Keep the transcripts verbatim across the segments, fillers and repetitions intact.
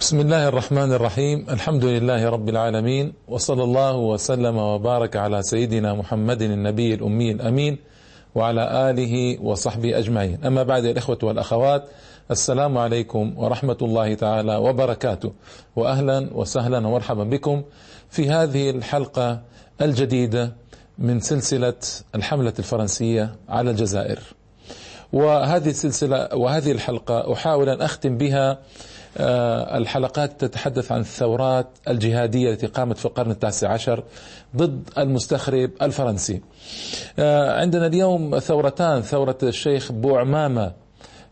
بسم الله الرحمن الرحيم. الحمد لله رب العالمين، وصلى الله وسلم وبارك على سيدنا محمد النبي الأمي الأمين وعلى آله وصحبه أجمعين. أما بعد، الإخوة والأخوات، السلام عليكم ورحمة الله تعالى وبركاته، وأهلا وسهلا ومرحبا بكم في هذه الحلقة الجديدة من سلسلة الحملة الفرنسية على الجزائر. وهذه السلسلة وهذه الحلقة أحاول أن أختم بها الحلقات تتحدث عن الثورات الجهادية التي قامت في القرن التاسع عشر ضد المستخرب الفرنسي. عندنا اليوم ثورتان، ثورة الشيخ بو عمامة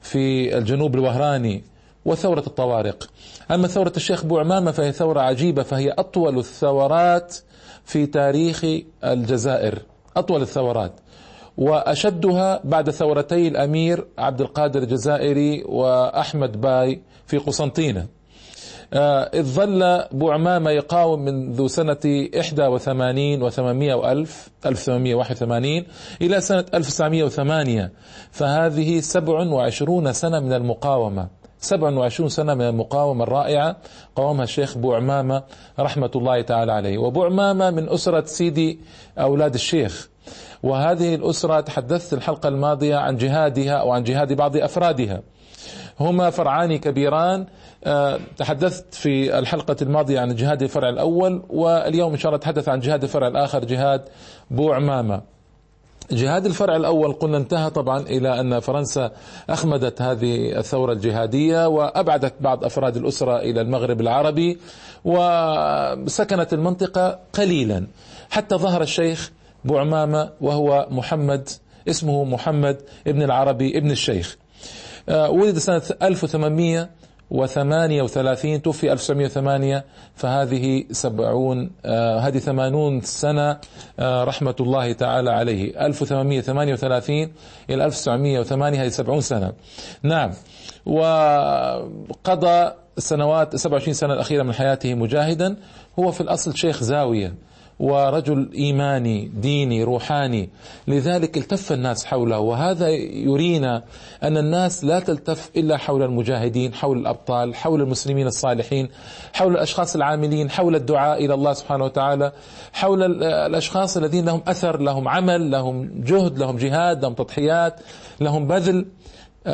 في الجنوب الوهراني وثورة الطوارق. أما ثورة الشيخ بو عمامة فهي ثورة عجيبة، فهي أطول الثورات في تاريخ الجزائر، أطول الثورات وأشدها بعد ثورتي الأمير عبد القادر الجزائري وأحمد باي في قسنطينة. إذ ظل بو عمامة يقاوم منذ سنة إحدى وثمانين وثمانمائة وألف ألف وثمانمائة وواحد وثمانين إلى سنة ألف وتسعمائة وثمانية، فهذه سبع وعشرون سنة من المقاومة، سبع وعشرون سنة من المقاومة الرائعة قاومها الشيخ بو عمامة رحمة الله تعالى عليه. وبو عمامة من أسرة سيدي اولاد الشيخ، وهذه الأسرة تحدثت الحلقة الماضية عن جهادها وعن جهاد بعض أفرادها، هما فرعان كبيران. تحدثت في الحلقة الماضية عن جهاد الفرع الأول، واليوم إن شاء الله نتحدث عن جهاد الفرع الآخر، جهاد بو عمامة. جهاد الفرع الأول قلنا انتهى طبعا إلى أن فرنسا أخمدت هذه الثورة الجهادية وأبعدت بعض أفراد الأسرة إلى المغرب العربي، وسكنت المنطقة قليلا حتى ظهر الشيخ بو عمامة، وهو محمد، اسمه محمد ابن العربي ابن الشيخ. ولد سنة ألف وثمانمائة وثمانية وثلاثين، توفي ألف وتسعمائة وثمانية، فهذه سبعون هذه ثمانون سنة رحمة الله تعالى عليه. ألف وثمانمائة وثمانية وثلاثين إلى ألف وتسعمائة وثمانية هذه سبعون سنة. نعم، وقضى سنوات سبع وعشرين سنة الأخيرة من حياته مجاهدا. هو في الأصل شيخ زاوية ورجل إيماني ديني روحاني، لذلك التف الناس حوله، وهذا يرينا أن الناس لا تلتف إلا حول المجاهدين، حول الأبطال، حول المسلمين الصالحين، حول الأشخاص العاملين، حول الدعاء إلى الله سبحانه وتعالى، حول الأشخاص الذين لهم أثر، لهم عمل، لهم جهد، لهم جهاد، لهم تضحيات، لهم بذل.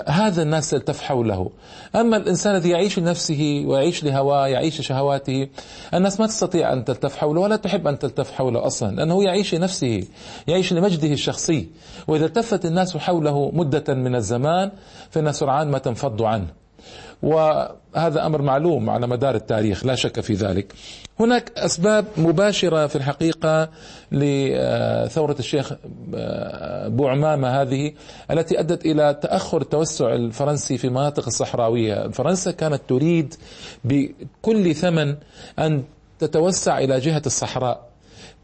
هذا الناس تلتف حوله. أما الإنسان الذي يعيش لنفسه ويعيش لهواه، يعيش لشهواته، الناس ما تستطيع أن تلتف حوله ولا تحب أن تلتف حوله أصلا، لأنه يعيش لنفسه، يعيش لمجده الشخصي. وإذا التفت الناس حوله مدة من الزمان فإن سرعان ما تنفض عنه، وهذا أمر معلوم على مدار التاريخ لا شك في ذلك. هناك أسباب مباشرة في الحقيقة لثورة الشيخ بو عمامة هذه التي أدت إلى تأخر التوسع الفرنسي في مناطق الصحراوية. فرنسا كانت تريد بكل ثمن أن تتوسع إلى جهة الصحراء.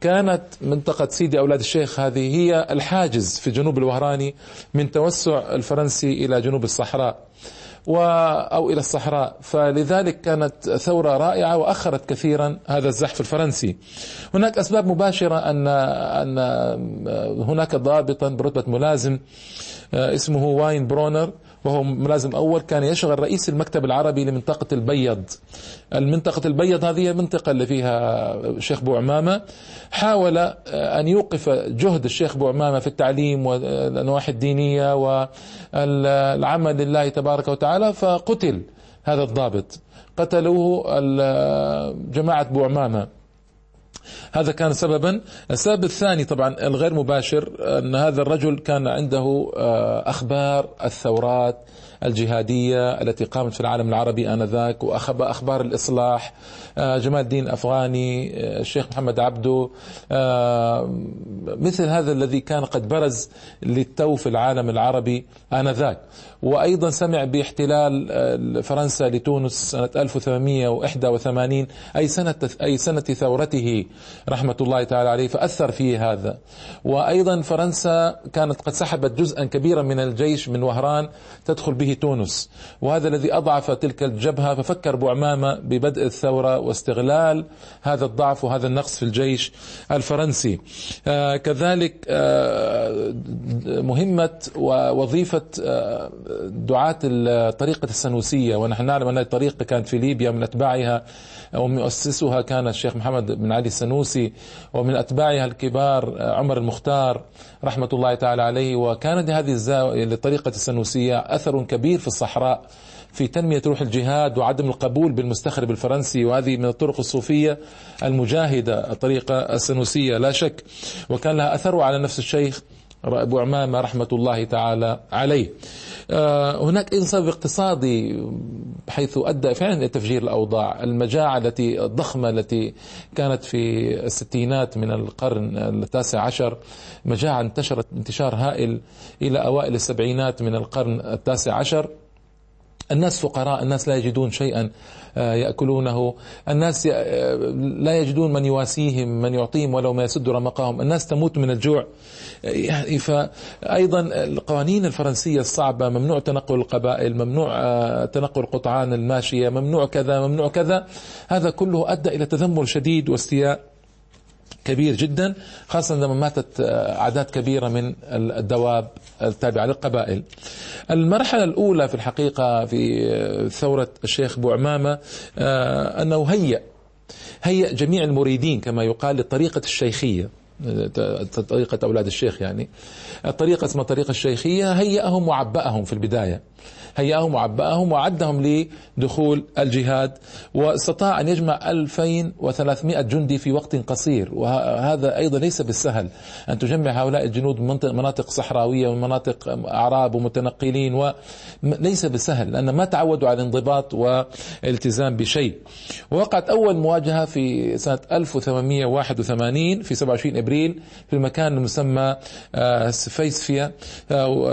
كانت منطقة سيدي أولاد الشيخ هذه هي الحاجز في جنوب الوهراني من توسع الفرنسي إلى جنوب الصحراء أو إلى الصحراء، فلذلك كانت ثورة رائعة وأخرت كثيرا هذا الزحف الفرنسي. هناك أسباب مباشرة أن أن هناك ضابطا برتبة ملازم اسمه واين برونر، وهو ملازم أول، كان يشغل رئيس المكتب العربي لمنطقة البيض. المنطقة البيض هذه المنطقة اللي فيها الشيخ بو عمامة. حاول أن يوقف جهد الشيخ بو عمامة في التعليم والنواحي الدينية والعمل لله تبارك وتعالى، فقتل هذا الضابط، قتلوه جماعة بو عمامة. هذا كان سببا. السبب الثاني طبعا الغير مباشر، أن هذا الرجل كان عنده أخبار الثورات الجهادية التي قامت في العالم العربي آنذاك، وأخبار الإصلاح، جمال الدين الافغاني، الشيخ محمد عبده، مثل هذا الذي كان قد برز للتو في العالم العربي آنذاك. وأيضا سمع باحتلال فرنسا لتونس سنة ألف وثمانمائة وإحدى وثمانين، أي سنة أي سنة ثورته رحمة الله تعالى عليه، فأثر فيه هذا. وأيضا فرنسا كانت قد سحبت جزءا كبيرا من الجيش من وهران تدخل به به تونس، وهذا الذي أضعف تلك الجبهة. ففكر بو عمامة ببدء الثورة واستغلال هذا الضعف وهذا النقص في الجيش الفرنسي. كذلك مهمة ووظيفة دعاة الطريقة السنوسية، ونحن نعلم أن الطريقة كانت في ليبيا من أتباعها ومؤسسها كان الشيخ محمد بن علي السنوسي، ومن أتباعها الكبار عمر المختار رحمة الله تعالى عليه. وكانت هذه الزاوية لطريقة السنوسية أثر كبير في الصحراء في تنمية روح الجهاد وعدم القبول بالمستخرب الفرنسي، وهذه من الطرق الصوفية المجاهدة الطريقة السنوسية لا شك، وكان لها أثر على نفس الشيخ أبو عمامة رحمة الله تعالى عليه. هناك انصاف اقتصادي حيث أدى فعلا لتفجير الأوضاع. المجاعة التي الضخمة التي كانت في الستينات من القرن التاسع عشر، مجاعة انتشرت انتشار هائل إلى أوائل السبعينات من القرن التاسع عشر. الناس فقراء، الناس لا يجدون شيئا يأكلونه، الناس لا يجدون من يواسيهم من يعطيهم ولو ما يسد رمقهم، الناس تموت من الجوع. فأيضا القوانين الفرنسية الصعبة، ممنوع تنقل القبائل، ممنوع تنقل قطعان الماشية، ممنوع كذا ممنوع كذا، هذا كله أدى إلى تذمر شديد واستياء كبير جدا، خاصة لما ماتت أعداد كبيرة من الدواب التابعة للقبائل. المرحلة الأولى في الحقيقة في ثورة الشيخ بو عمامة أنه هيأ هيأ جميع المريدين كما يقال للطريقة الشيخية، طريقة أولاد الشيخ يعني الطريقة اسمها طريقة الشيخية. هيأهم وعبأهم في البداية، هيأهم وعبأهم وعدهم لدخول الجهاد، واستطاع أن يجمع ألفين وثلاثمائة جندي في وقت قصير، وهذا أيضا ليس بالسهل أن تجمع هؤلاء الجنود من مناطق صحراوية ومناطق أعراب ومتنقلين، وليس بالسهل لأن ما تعودوا على الانضباط والالتزام بشيء. ووقعت أول مواجهة في سنة ألف وثمانمائة وواحد وثمانين في سبعة وعشرين أبريل في المكان المسمى سفيسفيا أو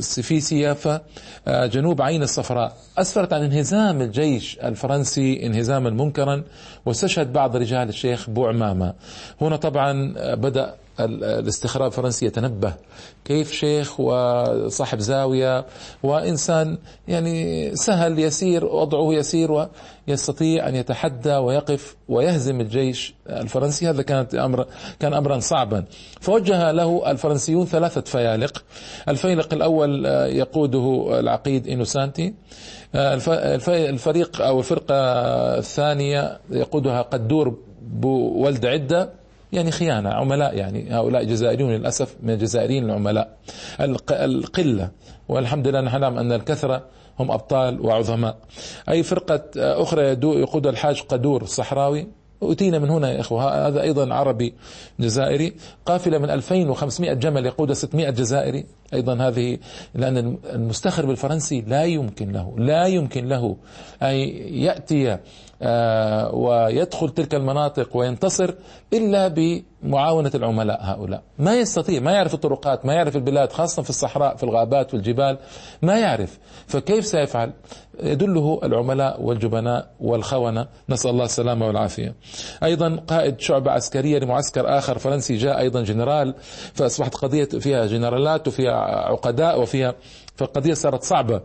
سفيسيافا جنوب عين الصفراء، أسفرت عن انهزام الجيش الفرنسي انهزاما منكرا، واستشهد بعض رجال الشيخ بو عمامة. هنا طبعا بدأ الاستخراب الفرنسي يتنبه، كيف شيخ وصاحب زاوية وإنسان يعني سهل يسير وضعه يسير ويستطيع أن يتحدى ويقف ويهزم الجيش الفرنسي، هذا كانت أمر كان أمرا صعبا. فوجه له الفرنسيون ثلاثة فيالق، الفيلق الأول يقوده العقيد إنوسانتي، الفريق أو الفرقة الثانية يقودها قدور بولد عدة، يعني خيانة عملاء، يعني هؤلاء جزائريون للأسف من الجزائريين العملاء القلة، والحمد لله نحن نعلم أن الكثرة هم أبطال وعظماء. أي فرقة أخرى يقودها الحاج قدور الصحراوي، أتينا من هنا يا إخوة، هذا أيضا عربي جزائري، قافلة من ألفين وخمسمائة جمل يقودها ستمائة جزائري أيضا. هذه لأن المستخرب الفرنسي لا يمكن له لا يمكن له أن يأتي ويدخل تلك المناطق وينتصر إلا بمعاونة العملاء هؤلاء، ما يستطيع، ما يعرف الطرقات، ما يعرف البلاد، خاصة في الصحراء في الغابات في الجبال ما يعرف، فكيف سيفعل؟ يدله العملاء والجبناء والخونة، نسأل الله السلامة والعافية. أيضا قائد شعبة عسكرية لمعسكر آخر فرنسي جاء أيضا جنرال، فأصبحت قضية فيها جنرالات وفيها عقداء وفيها، فالقضية صارت صعبة.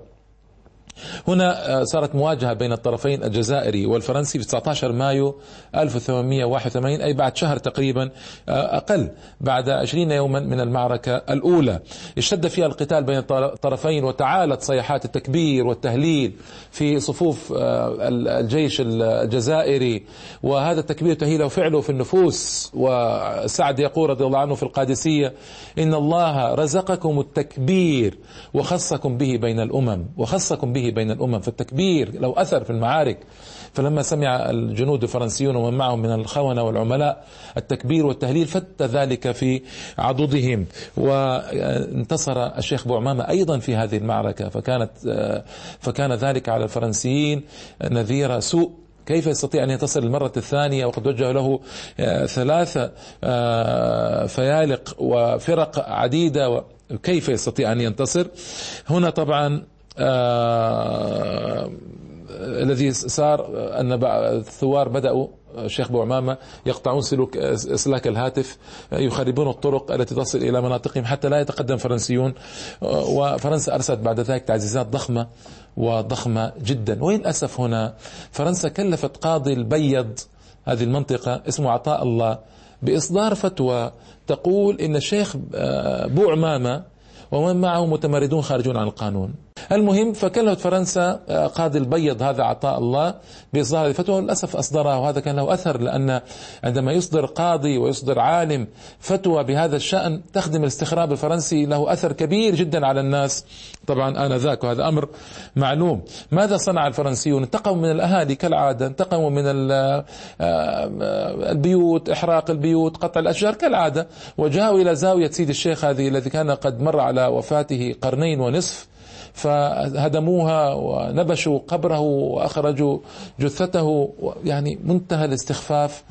هنا صارت مواجهة بين الطرفين الجزائري والفرنسي في تسعة عشر مايو ألف وثمانمائة وواحد وثمانين، أي بعد شهر تقريبا، أقل بعد عشرين يوما من المعركة الأولى. اشتد فيها القتال بين الطرفين، وتعالت صيحات التكبير والتهليل في صفوف الجيش الجزائري، وهذا التكبير تهيله وفعله في النفوس. وسعد يقول رضي الله عنه في القادسية: إن الله رزقكم التكبير وخصكم به بين الأمم وخصكم به بين الأمم. فالتكبير لو أثر في المعارك، فلما سمع الجنود الفرنسيون ومن معهم من الخونة والعملاء التكبير والتهليل فت ذلك في عضدهم. وانتصر الشيخ بو عمامة أيضا في هذه المعركة، فكانت فكان ذلك على الفرنسيين نذير سوء، كيف يستطيع أن ينتصر المرة الثانية وقد وجه له ثلاثة فيالق وفرق عديدة، كيف يستطيع أن ينتصر؟ هنا طبعا آه الذي صار أن الثوار بدأوا الشيخ بو عمامة يقطعون سلوك اسلاك الهاتف، يخربون الطرق التي تصل الى مناطقهم حتى لا يتقدم فرنسيون. وفرنسا ارسلت بعد ذلك تعزيزات ضخمه وضخمه جدا. وللاسف هنا فرنسا كلفت قاضي البيض هذه المنطقه اسمه عطاء الله باصدار فتوى تقول ان الشيخ بو عمامة ومن معه متمردون خارجون عن القانون. المهم فكلفت فرنسا قاضي البيض هذا عطاء الله بإصدار الفتوى، وللأسف أصدرها، وهذا كان له أثر، لأن عندما يصدر قاضي ويصدر عالم فتوى بهذا الشأن تخدم الاستخراب الفرنسي، له أثر كبير جدا على الناس طبعا آنذاك، وهذا أمر معلوم. ماذا صنع الفرنسيون؟ انتقموا من الأهالي كالعادة، انتقموا من البيوت، إحراق البيوت، قطع الأشجار كالعادة، وجاءوا إلى زاوية سيدي الشيخ هذه الذي كان قد مر على وفاته قرنين ونصف، فهدموها ونبشوا قبره وأخرجوا جثته، يعني منتهى الاستخفاف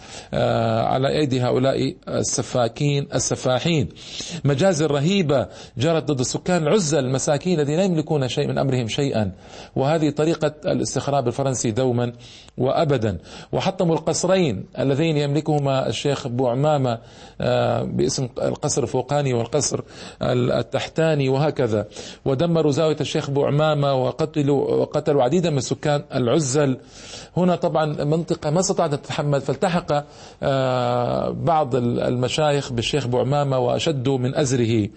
على أيدي هؤلاء السفاكين السفاحين. مجازر رهيبة جرت ضد السكان العزل المساكين الذين لا يملكون شيء من أمرهم شيئا، وهذه طريقة الاستخراب الفرنسي دوما وأبدا. وحطموا القصرين اللذين يملكهما الشيخ بو عمامة باسم القصر الفوقاني والقصر التحتاني وهكذا، ودمروا زاوية الشيخ بو عمامة وقتلوا وقتلوا عديدا من السكان العزل. هنا طبعا منطقة ما استطاعت أن تتحمل، فالتحق بعض المشايخ بالشيخ بو عمامة وشدوا من أزره.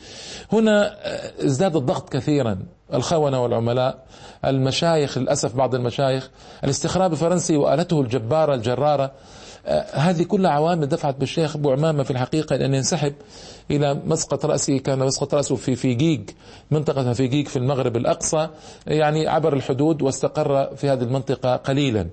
هنا ازداد الضغط كثيرا، الخونة والعملاء، المشايخ، للأسف بعض المشايخ، الاستخراب الفرنسي وآلته الجبارة الجرارة، هذه كل عوامل دفعت بالشيخ بو عمامة في الحقيقة لأن ينسحب إلى مسقط رأسه. كان مسقط رأسه في فيجيغ، منطقة فيجيغ في المغرب الأقصى، يعني عبر الحدود واستقر في هذه المنطقة قليلا.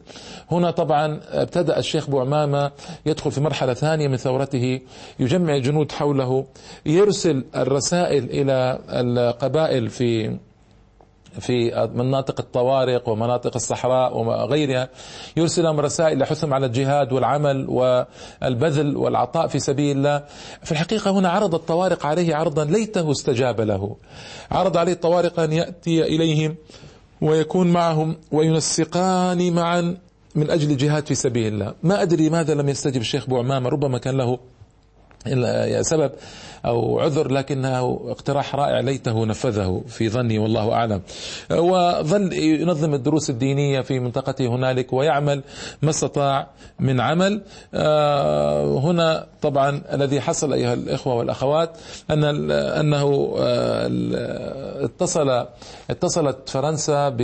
هنا طبعا ابتدأ الشيخ بو عمامة يدخل في مرحلة ثانية من ثورته، يجمع الجنود حوله، يرسل الرسائل إلى القبائل في في مناطق الطوارق ومناطق الصحراء وغيرها، يرسلهم رسائل لحثهم على الجهاد والعمل والبذل والعطاء في سبيل الله. في الحقيقة هنا عرض الطوارق عليه عرضا ليته استجاب له، عرض عليه الطوارق أن يأتي إليهم ويكون معهم وينسقان معا من أجل الجهاد في سبيل الله. ما أدري ماذا لم يستجب الشيخ بو عمامة، ربما كان له سبب أو عذر، لكنه اقتراح رائع ليته نفذه في ظني والله أعلم. وظل ينظم الدروس الدينية في منطقته هنالك ويعمل ما استطاع من عمل. هنا طبعا الذي حصل أيها الإخوة والأخوات أن أنه اتصل اتصلت فرنسا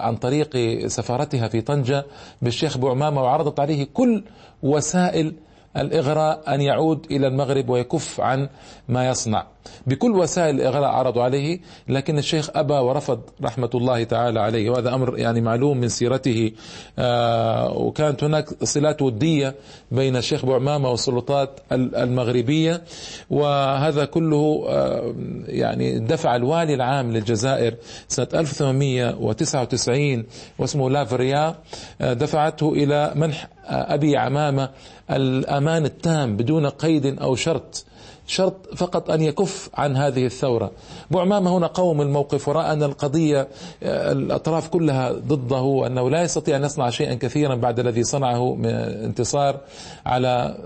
عن طريق سفارتها في طنجة بالشيخ بو عمامة وعرضت عليه كل وسائل الإغراء أن يعود إلى المغرب ويكف عن ما يصنع، بكل وسائل الإغراء عرضوا عليه، لكن الشيخ أبى ورفض رحمة الله تعالى عليه، وهذا أمر يعني معلوم من سيرته. آه وكانت هناك صلات ودية بين الشيخ بو عمامة والسلطات المغربية، وهذا كله آه يعني دفع الوالي العام للجزائر سنة ألف وثمانمئة وتسعة وتسعين واسمه لافريا آه دفعته إلى منح آه أبي عمامة الأمان التام بدون قيد أو شرط، شرط فقط أن يكف عن هذه الثورة. بو عمامة هنا قوم الموقف ورأى أن القضية الأطراف كلها ضده، وأنه لا يستطيع أن يصنع شيئا كثيرا بعد الذي صنعه من انتصار على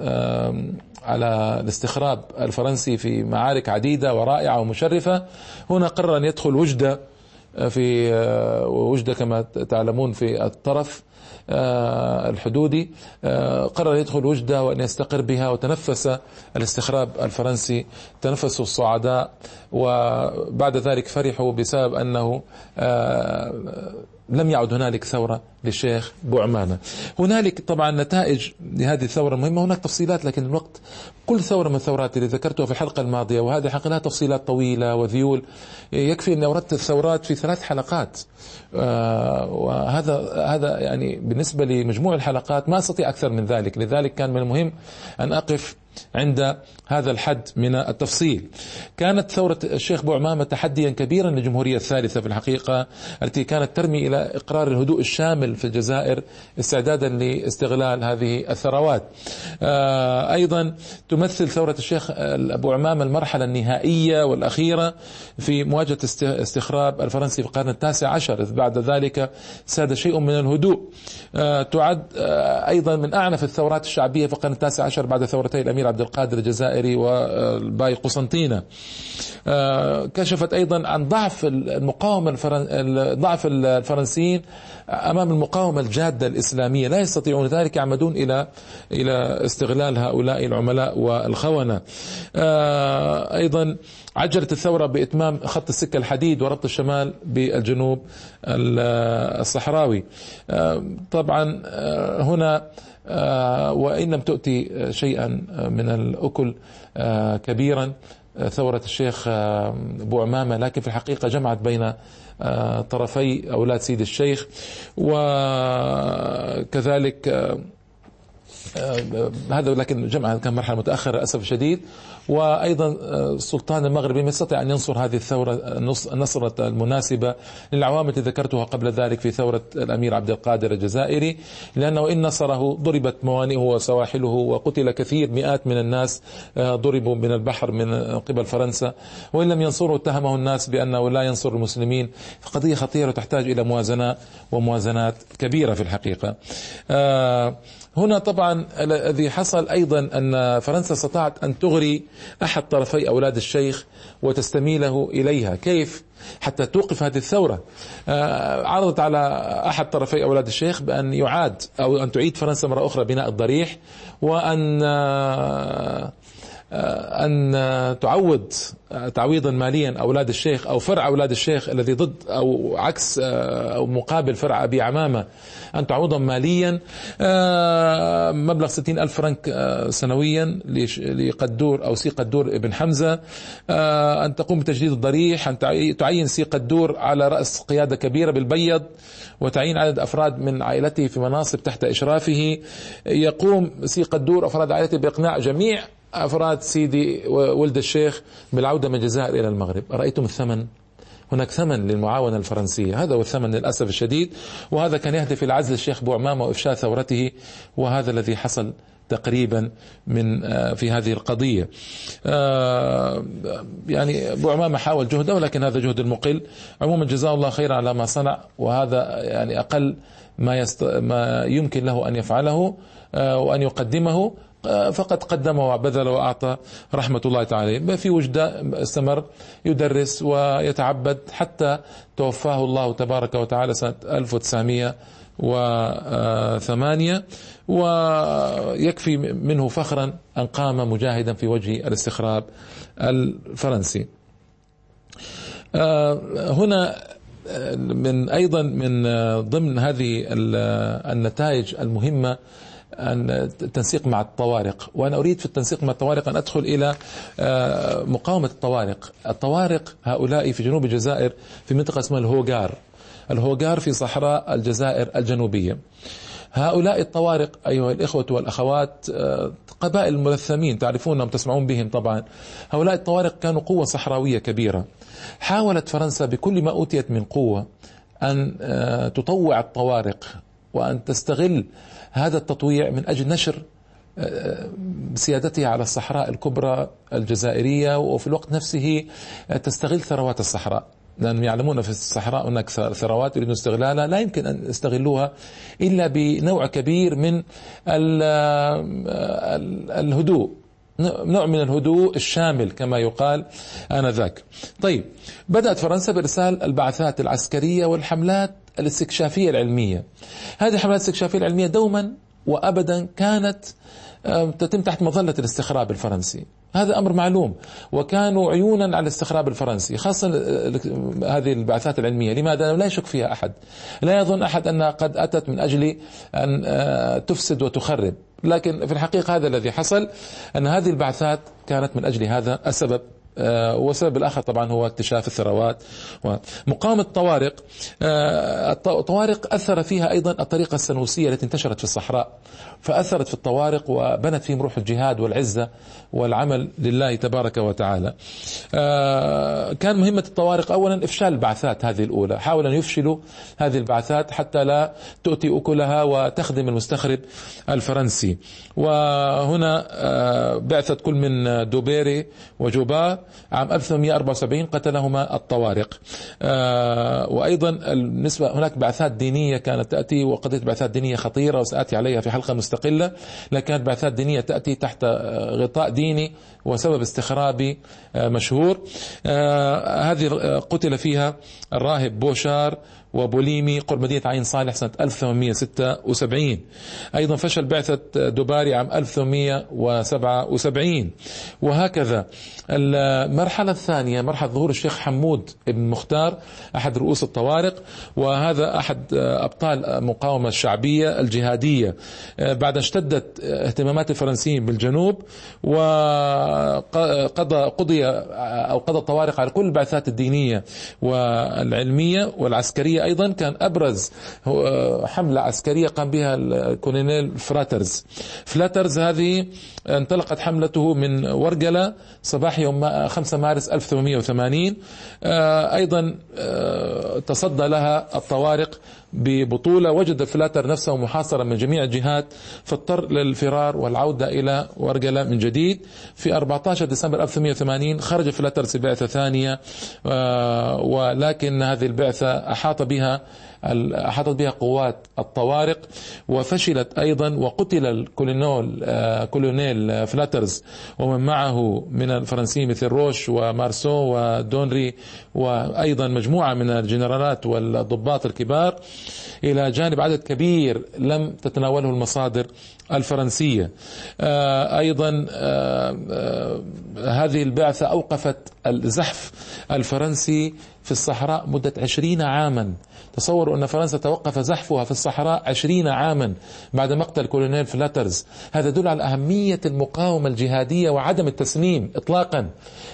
على الاستخراب الفرنسي في معارك عديدة ورائعة ومشرفة. هنا قرر أن يدخل وجدة، في وجدة كما تعلمون في الطرف الحدودي، قرر يدخل وجدة وأن يستقر بها، وتنفس الاستخراب الفرنسي، تنفسوا الصعداء، وبعد ذلك فرحوا بسبب أنه لم يعد هنالك ثورة للشيخ بو عمامة. هنالك طبعا نتائج لهذه الثورة مهمة، هناك تفصيلات لكن الوقت، كل ثورة من الثورات اللي ذكرتها في الحلقة الماضية وهذه حلقة لها تفصيلات طويلة وذيول، يكفي أن أوردت الثورات في ثلاث حلقات، وهذا هذا يعني بالنسبة لمجموع الحلقات ما أستطيع أكثر من ذلك، لذلك كان من المهم أن أقف عند هذا الحد من التفصيل. كانت ثورة الشيخ بو عمامة تحديا كبيرا للجمهورية الثالثة في الحقيقة، التي كانت ترمي إلى إقرار الهدوء الشامل في الجزائر استعدادا لاستغلال هذه الثروات. أيضا تمثل ثورة الشيخ بو عمامة المرحلة النهائية والأخيرة في مواجهة استخراب الفرنسي في القرن التاسع عشر، إذ بعد ذلك ساد شيء من الهدوء. تعد أيضا من أعنف الثورات الشعبية في القرن التاسع عشر بعد ثورتي الأمير عبد القادر الجزائري والباي قسنطينة. كشفت أيضا عن ضعف المقاومة الفرن... ضعف الفرنسيين أمام المقاومة الجادة الإسلامية، لا يستطيعون ذلك، يعمدون إلى إلى استغلال هؤلاء العملاء والخونة. أيضا عجلت الثورة بإتمام خط السكة الحديد وربط الشمال بالجنوب الصحراوي. طبعا هنا وإن لم تؤتي شيئا من الأكل كبيرا ثورة الشيخ بو عمامة، لكن في الحقيقة جمعت بين طرفي أولاد سيدي الشيخ، وكذلك هذا لكن جمعها كان مرحلة متأخرة للأسف الشديد. وأيضا السلطان المغربي ما استطاع أن ينصر هذه الثورة نصرة المناسبة للعوامل التي ذكرتها قبل ذلك في ثورة الأمير عبد القادر الجزائري، لأنه إن نصره ضربت موانئه وسواحله وقتل كثير، مئات من الناس ضربوا من البحر من قبل فرنسا، وإن لم ينصره اتهمه الناس بأنه لا ينصر المسلمين. فقضية خطيرة تحتاج إلى موازنة وموازنات كبيرة في الحقيقة. هنا طبعا الذي حصل أيضا أن فرنسا استطاعت أن تغري أحد طرفي أولاد الشيخ وتستميله إليها. كيف؟ حتى توقف هذه الثورة عرضت على أحد طرفي أولاد الشيخ بأن يعاد أو أن تعيد فرنسا مرة أخرى بناء الضريح، وأن أن تعود تعويضا ماليا أولاد الشيخ أو فرع أولاد الشيخ الذي ضد أو عكس أو مقابل فرع أبي عمامة، أن تعوضهم ماليا مبلغ ستين ألف فرنك سنويا لقدور أو سي قدور ابن حمزة، أن تقوم بتجديد الضريح، أن تعين سي قدور على رأس قيادة كبيرة بالبيض وتعيين عدد أفراد من عائلته في مناصب تحت إشرافه. يقوم سي قدور أفراد عائلته بإقناع جميع أفراد سيدي ولد الشيخ بالعودة من الجزائر إلى المغرب. رأيتم الثمن؟ هناك ثمن للمعاونة الفرنسية، هذا هو الثمن للأسف الشديد، وهذا كان يهدف إلى عزل الشيخ بو عمامة وإفشاء ثورته، وهذا الذي حصل تقريبا من في هذه القضية. يعني بو عمامة حاول جهده ولكن هذا جهد المقل. عموما جزاه الله خيرا على ما صنع، وهذا يعني أقل ما, يست... ما يمكن له أن يفعله وأن يقدمه، فقد قدم وبذل وأعطى رحمة الله تعالى. في وجدة استمر يدرس ويتعبد حتى توفاه الله تبارك وتعالى سنة ألف وتسعمائة وثمانية، ويكفي منه فخرا أن قام مجاهدا في وجه الاستخراب الفرنسي. هنا من أيضا من ضمن هذه النتائج المهمة أن التنسيق مع الطوارق، وأنا أريد في التنسيق مع الطوارق أن أدخل إلى مقاومة الطوارق. الطوارق هؤلاء في جنوب الجزائر في منطقة اسمها الهوغار، الهوغار في صحراء الجزائر الجنوبية. هؤلاء الطوارق أيها الإخوة والأخوات قبائل الملثمين، تعرفونهم تسمعون بهم طبعا. هؤلاء الطوارق كانوا قوة صحراوية كبيرة، حاولت فرنسا بكل ما أوتيت من قوة أن تطوع الطوارق وأن تستغل هذا التطويع من أجل نشر سيادتها على الصحراء الكبرى الجزائرية، وفي الوقت نفسه تستغل ثروات الصحراء، لأنهم يعلمون في الصحراء هناك ثروات يريدون استغلالها، لا يمكن أن يستغلوها إلا بنوع كبير من الهدوء، نوع من الهدوء الشامل كما يقال آنذاك. طيب، بدأت فرنسا بإرسال البعثات العسكرية والحملات الاستكشافية العلمية. هذه الحملات الاستكشافية العلمية دوما وأبدا كانت تتم تحت مظلة الاستخراب الفرنسي، هذا أمر معلوم، وكانوا عيونا على الاستخراب الفرنسي، خاصة هذه البعثات العلمية. لماذا؟ لا يشك فيها أحد، لا يظن أحد أنها قد أتت من أجل أن تفسد وتخرب، لكن في الحقيقة هذا الذي حصل، أن هذه البعثات كانت من أجل هذا السبب، والسبب الآخر طبعا هو اكتشاف الثروات. مقاومة الطوارق، الطوارق أثر فيها أيضا الطريقة السنوسية التي انتشرت في الصحراء، فأثرت في الطوارق وبنت فيهم روح الجهاد والعزة والعمل لله تبارك وتعالى. كان مهمة الطوارق أولا إفشال البعثات هذه الأولى، حاولوا أن يفشلوا هذه البعثات حتى لا تؤتي أكلها وتخدم المستخرب الفرنسي. وهنا بعثة كل من دوبيري وجوبا عام ألف وثمانمائة وأربعة وسبعين قتلهما الطوارق. وأيضا بالنسبة هناك بعثات دينية كانت تأتي، وقضية بعثات دينية خطيرة وسأتي عليها في حلقة مستقلة، لكن بعثات دينية تأتي تحت غطاء ديني وسبب استخرابي مشهور. هذه قتل فيها الراهب بوشار وبوليمي قرب مدينة عين صالح سنة ألف وثمانمائة وستة وسبعين. أيضا فشل بعثة دوباري عام ألف وثمانمائة وسبعة وسبعين. وهكذا المرحلة الثانية، مرحلة ظهور الشيخ حمود بن مختار أحد رؤوس الطوارق، وهذا أحد أبطال المقاومة الشعبية الجهادية، بعد اشتدت اهتمامات الفرنسيين بالجنوب، وقضى قضي أو قضى الطوارق على كل البعثات الدينية والعلمية والعسكرية. أيضا كان أبرز حملة عسكرية قام بها الكولونيل فلاترز. فلاترز هذه انطلقت حملته من ورقلة صباح يوم خمسة مارس ألف وثمانمائة وثمانين. أيضا تصدى لها الطوارق ببطولة، وجد فلاتر نفسه محاصرا من جميع الجهات فاضطر للفرار والعودة إلى ورقلة من جديد. في أربعة عشر ديسمبر ألف وثمانمائة وثمانين خرج فلاتر في بعثة ثانية، ولكن هذه البعثة أحاط بها أحاطت بها قوات الطوارق وفشلت أيضا، وقتل الكولونيل كولونيل فلاترز ومن معه من الفرنسيين مثل روش ومارسو ودونري وأيضا مجموعة من الجنرالات والضباط الكبار، إلى جانب عدد كبير لم تتناوله المصادر الفرنسية. أيضا هذه البعثة أوقفت الزحف الفرنسي في الصحراء مدة عشرين عاما. تصوروا أن فرنسا توقف زحفها في الصحراء عشرين عاما بعد مقتل كولونيل فلاترز. هذا يدل على أهمية المقاومة الجهادية وعدم التسليم إطلاقا.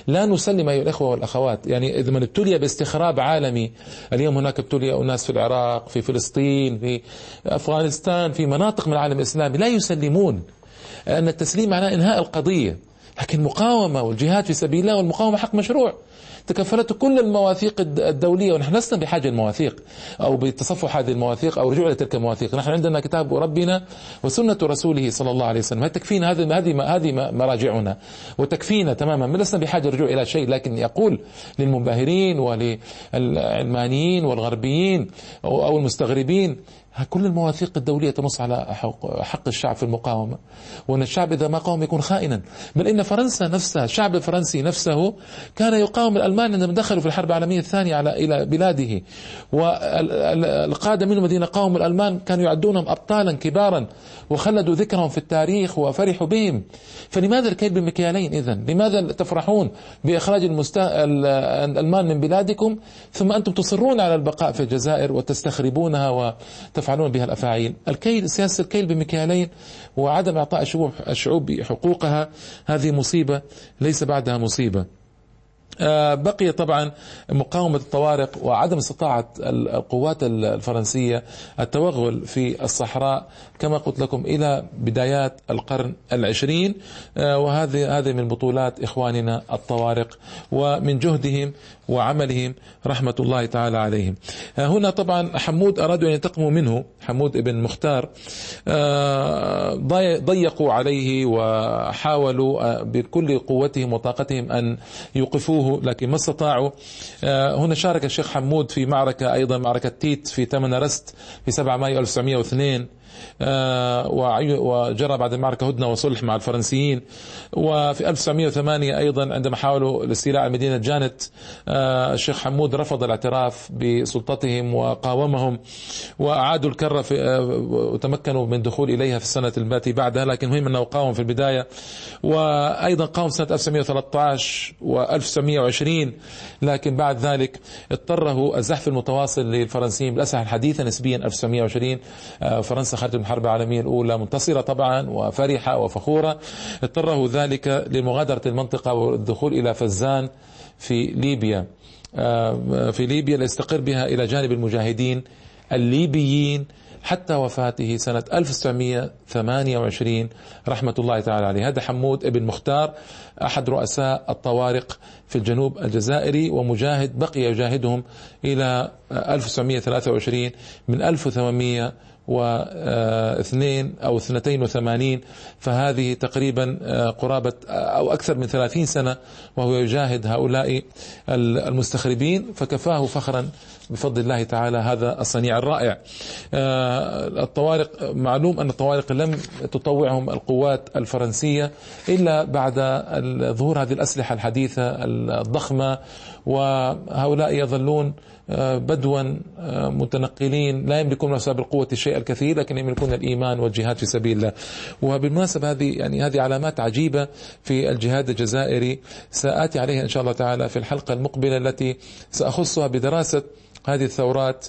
لا نسلم أيها الإخوة والأخوات، يعني إذا من ابتلي باستخراب عالمي، اليوم هناك ابتلي أناس في العراق، في فلسطين، في أفغانستان، في مناطق من العالم الإسلامي، لا يسلمون. أن التسليم معناه إنهاء القضية، لكن مقاومة والجهاد في سبيل الله، والمقاومة حق مشروع تكفلت كل المواثيق الدولية، ونحن لسنا بحاجة المواثيق أو بتصفح هذه المواثيق أو رجوع لتلك المواثيق. نحن عندنا كتاب ربنا وسنة رسوله صلى الله عليه وسلم، تكفينا هذه هذه هذه مراجعنا وتكفينا تماما، لسنا بحاجة رجوع إلى شيء. لكن يقول للمباهرين وللعلمانيين والغربيين أو المستغربين، كل المواثيق الدولية تنص على حق الشعب في المقاومة، وأن الشعب إذا ما قاوم يكون خائنا. بل إن فرنسا نفسها، الشعب الفرنسي نفسه كان يقاوم الألمان عندما دخلوا في الحرب العالمية الثانية على إلى بلاده، والقادة منهم الذين قاوموا الألمان كانوا يعدونهم أبطالا كبارا وخلدوا ذكرهم في التاريخ وفرحوا بهم. فلماذا الكيد بالمكيالين إذن؟ لماذا تفرحون بإخراج المستا... الألمان من بلادكم ثم أنتم تصرون على البقاء في الجزائر وتستخربونها و تفعلون بها الأفاعيل؟ الكيل، سياسة الكيل بمكيالين وعدم إعطاء الشعوب حقوقها، هذه مصيبة ليس بعدها مصيبة. بقي طبعا مقاومة الطوارق وعدم استطاعة القوات الفرنسية التوغل في الصحراء كما قلت لكم إلى بدايات القرن العشرين. وهذه هذه من بطولات إخواننا الطوارق ومن جهدهم وعملهم رحمة الله تعالى عليهم. هنا طبعا حمود أرادوا أن ينتقموا منه، حمود بن مختار ضيقوا عليه وحاولوا بكل قوتهم وطاقتهم أن يوقفوه لكن ما استطاعوا. هنا شارك الشيخ حمود في معركة أيضا، معركة تيت في تمنرست في سبعة مايو ألف وتسعمائة واثنين، وجرى بعد المعركة هدنة وصلح مع الفرنسيين. وفي ألف وتسعمائة وثمانية أيضا عندما حاولوا الاستيلاء على مدينة جانت، الشيخ حمود رفض الاعتراف بسلطتهم وقاومهم وأعادوا الكرة وتمكنوا من دخول إليها في السنة التي بعدها، لكن مهم أنه قاوم في البداية. وأيضا قاوم سنة ألف وتسعمائة وثلاثة عشر وألف وتسعمائة وعشرين، لكن بعد ذلك اضطره الزحف المتواصل للفرنسيين بالأسلحة الحديثة نسبيا. ألف وتسعمائة وعشرين فرنسا خرجت من الحرب العالمية الأولى منتصرة طبعا وفرحة وفخورة، اضطره ذلك لمغادرة المنطقة والدخول إلى فزان في ليبيا في ليبيا ليستقر بها إلى جانب المجاهدين الليبيين حتى وفاته سنة ألف وتسعمئة وثمانية وعشرين رحمة الله تعالى عليه. هذا حمود بن مختار أحد رؤساء الطوارق في الجنوب الجزائري ومجاهد بقي يجاهدهم إلى ألف وتسعمئة وثلاثة وعشرين، من ألف وثمانمئة واثنين أو اثنين وثمانين، فهذه تقريبا قرابة أو أكثر من ثلاثين سنة وهو يجاهد هؤلاء المستخربين، فكفاه فخرا بفضل الله تعالى هذا الصنيع الرائع. الطوارق معلوم أن الطوارق لم تطوعهم القوات الفرنسية إلا بعد ظهور هذه الأسلحة الحديثة الضخمة، وهؤلاء يظلون بدوا متنقلين لا يملكون نفسها بالقوة الشيء الكثير، لكن يملكون الإيمان والجهاد في سبيل الله. وبالمناسبة هذه يعني هذه علامات عجيبة في الجهاد الجزائري سآتي عليها إن شاء الله تعالى في الحلقة المقبلة التي سأخصها بدراسة هذه الثورات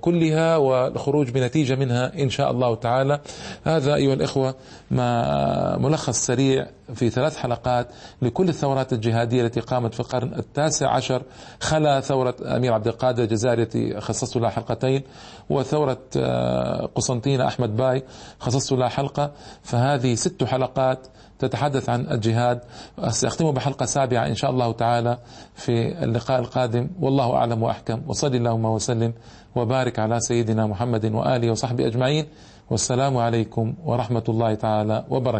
كلها والخروج بنتيجة منها إن شاء الله تعالى. هذا أيها الإخوة ما ملخص سريع في ثلاث حلقات لكل الثورات الجهادية التي قامت في القرن التاسع عشر، خلا ثورة الأمير عبد القادر الجزائري التي خصصت لها حلقتين، وثورة قسنطينة أحمد باي خصصت لها حلقة، فهذه ست حلقات تتحدث عن الجهاد. سأختمه بحلقة سابعة إن شاء الله تعالى في اللقاء القادم، والله أعلم وأحكم، وصلي اللهم وسلم وبارك على سيدنا محمد وآله وصحبه أجمعين، والسلام عليكم ورحمة الله تعالى وبركاته.